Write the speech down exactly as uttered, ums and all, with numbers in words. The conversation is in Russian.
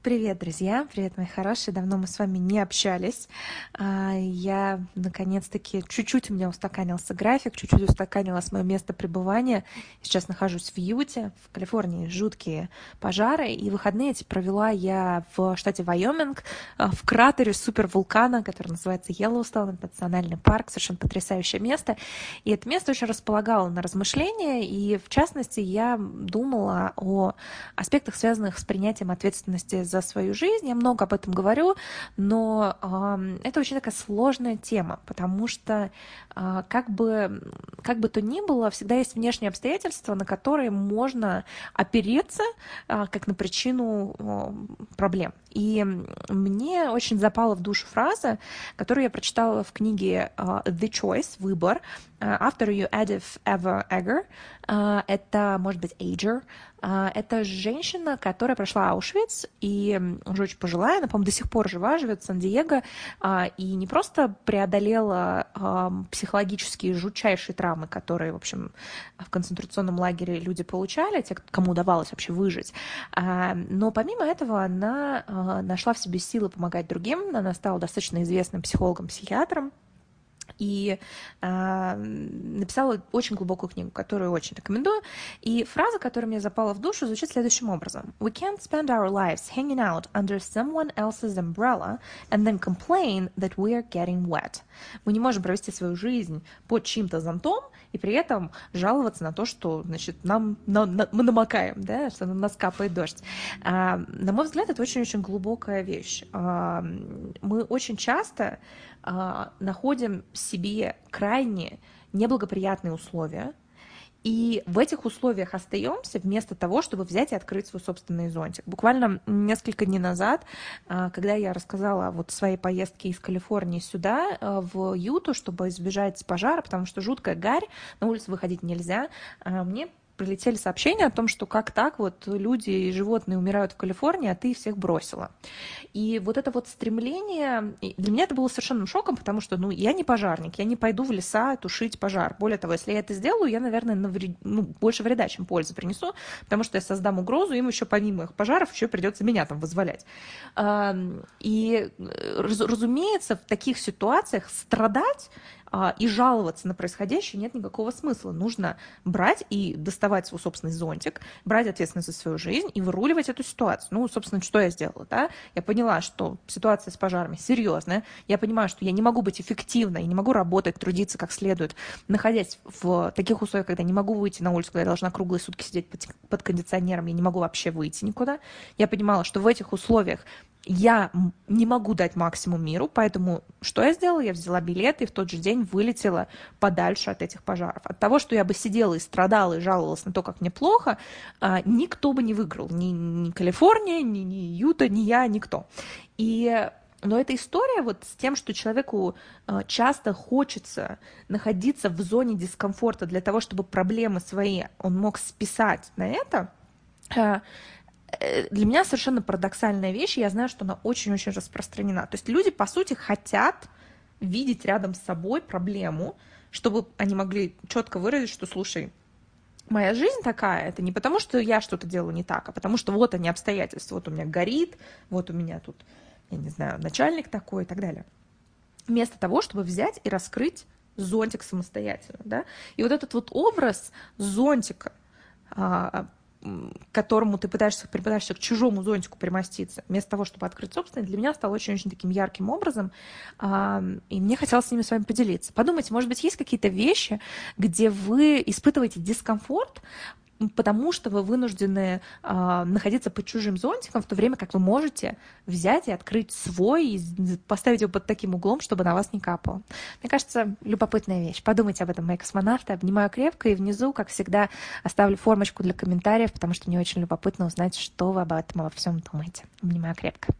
Привет, друзья! Привет, мои хорошие! Давно мы с вами не общались. Я, наконец-таки, чуть-чуть у меня устаканился график, чуть-чуть устаканилось мое место пребывания. Сейчас нахожусь в Юте, в Калифорнии. Жуткие пожары. И выходные эти провела я в штате Вайоминг, в кратере супервулкана, который называется Йеллоустон, национальный парк. Совершенно потрясающее место. И это место очень располагало на размышления. И, в частности, я думала о аспектах, связанных с принятием ответственности за свою жизнь. Я много об этом говорю, но э, это очень такая сложная тема, потому что э, как бы, как бы то ни было, всегда есть внешние обстоятельства, на которые можно опереться э, как на причину э, проблем. И мне очень запала в душу фраза, которую я прочитала в книге э, The Choice, «Выбор», э, автор ее Edith Ever Eger. Э, это, может быть, Эйджер. Э, это женщина, которая прошла Аушвиц, и И уже очень пожилая, она, по-моему, до сих пор жива, живет в Сан-Диего, и не просто преодолела психологические жутчайшие травмы, которые, в общем, в концентрационном лагере люди получали, те, кому удавалось вообще выжить, но помимо этого она нашла в себе силы помогать другим, она стала достаточно известным психологом-психиатром, и э, написала очень глубокую книгу, которую очень рекомендую. И фраза, которая мне запала в душу, звучит следующим образом. We can't spend our lives hanging out under someone else's umbrella and then complain that we are getting wet. Мы не можем провести свою жизнь под чьим-то зонтом и при этом жаловаться на то, что, значит, нам, на, на, мы намокаем, да, что на нас капает дождь. Э, на мой взгляд, это очень-очень глубокая вещь. Э, мы очень часто э, находим себе крайне неблагоприятные условия, и в этих условиях остаемся вместо того, чтобы взять и открыть свой собственный зонтик. Буквально несколько дней назад, когда я рассказала вот своей поездке из Калифорнии сюда, в Юту, чтобы избежать пожара, потому что жуткая гарь, на улицу выходить нельзя, мне прилетели сообщения о том, что как так, вот люди и животные умирают в Калифорнии, а ты всех бросила. И вот это вот стремление, для меня это было совершенным шоком, потому что, ну, я не пожарник, я не пойду в леса тушить пожар. Более того, если я это сделаю, я, наверное, навред... ну, больше вреда, чем пользы принесу, потому что я создам угрозу, им еще помимо их пожаров еще придется меня там вызволять. И, разумеется, в таких ситуациях страдать и жаловаться на происходящее нет никакого смысла. Нужно брать и доставать свой собственный зонтик, брать ответственность за свою жизнь и выруливать эту ситуацию. Ну, собственно, что я сделала, да? Я поняла, что ситуация с пожарами серьезная. Я понимаю, что я не могу быть эффективной, не могу работать, трудиться как следует, находясь в таких условиях, когда не могу выйти на улицу, когда я должна круглые сутки сидеть под кондиционером, я не могу вообще выйти никуда. Я понимала, что в этих условиях я не могу дать максимум миру, поэтому что я сделала? Я взяла билет и в тот же день вылетела подальше от этих пожаров. От того, что я бы сидела и страдала, и жаловалась на то, как мне плохо, никто бы не выиграл. Ни, ни Калифорния, ни, ни Юта, ни я, никто. И... Но эта история вот с тем, что человеку часто хочется находиться в зоне дискомфорта для того, чтобы проблемы свои он мог списать на это, для меня совершенно парадоксальная вещь, я знаю, что она очень-очень распространена. То есть люди, по сути, хотят видеть рядом с собой проблему, чтобы они могли четко выразить, что, слушай, моя жизнь такая, это не потому, что я что-то делаю не так, а потому что вот они обстоятельства, вот у меня горит, вот у меня тут, я не знаю, начальник такой и так далее. Вместо того, чтобы взять и раскрыть зонтик самостоятельно, да? И вот этот вот образ зонтика, к которому ты пытаешься, пытаешься к чужому зонтику примоститься, вместо того, чтобы открыть собственный, для меня стал очень-очень таким ярким образом, и мне хотелось с ними с вами поделиться. Подумайте, может быть, есть какие-то вещи, где вы испытываете дискомфорт, потому что вы вынуждены э, находиться под чужим зонтиком, в то время как вы можете взять и открыть свой, и поставить его под таким углом, чтобы на вас не капало. Мне кажется, любопытная вещь. Подумайте об этом, мои космонавты. Обнимаю крепко, и внизу, как всегда, оставлю формочку для комментариев, потому что мне очень любопытно узнать, что вы об этом, обо всем думаете. Обнимаю крепко.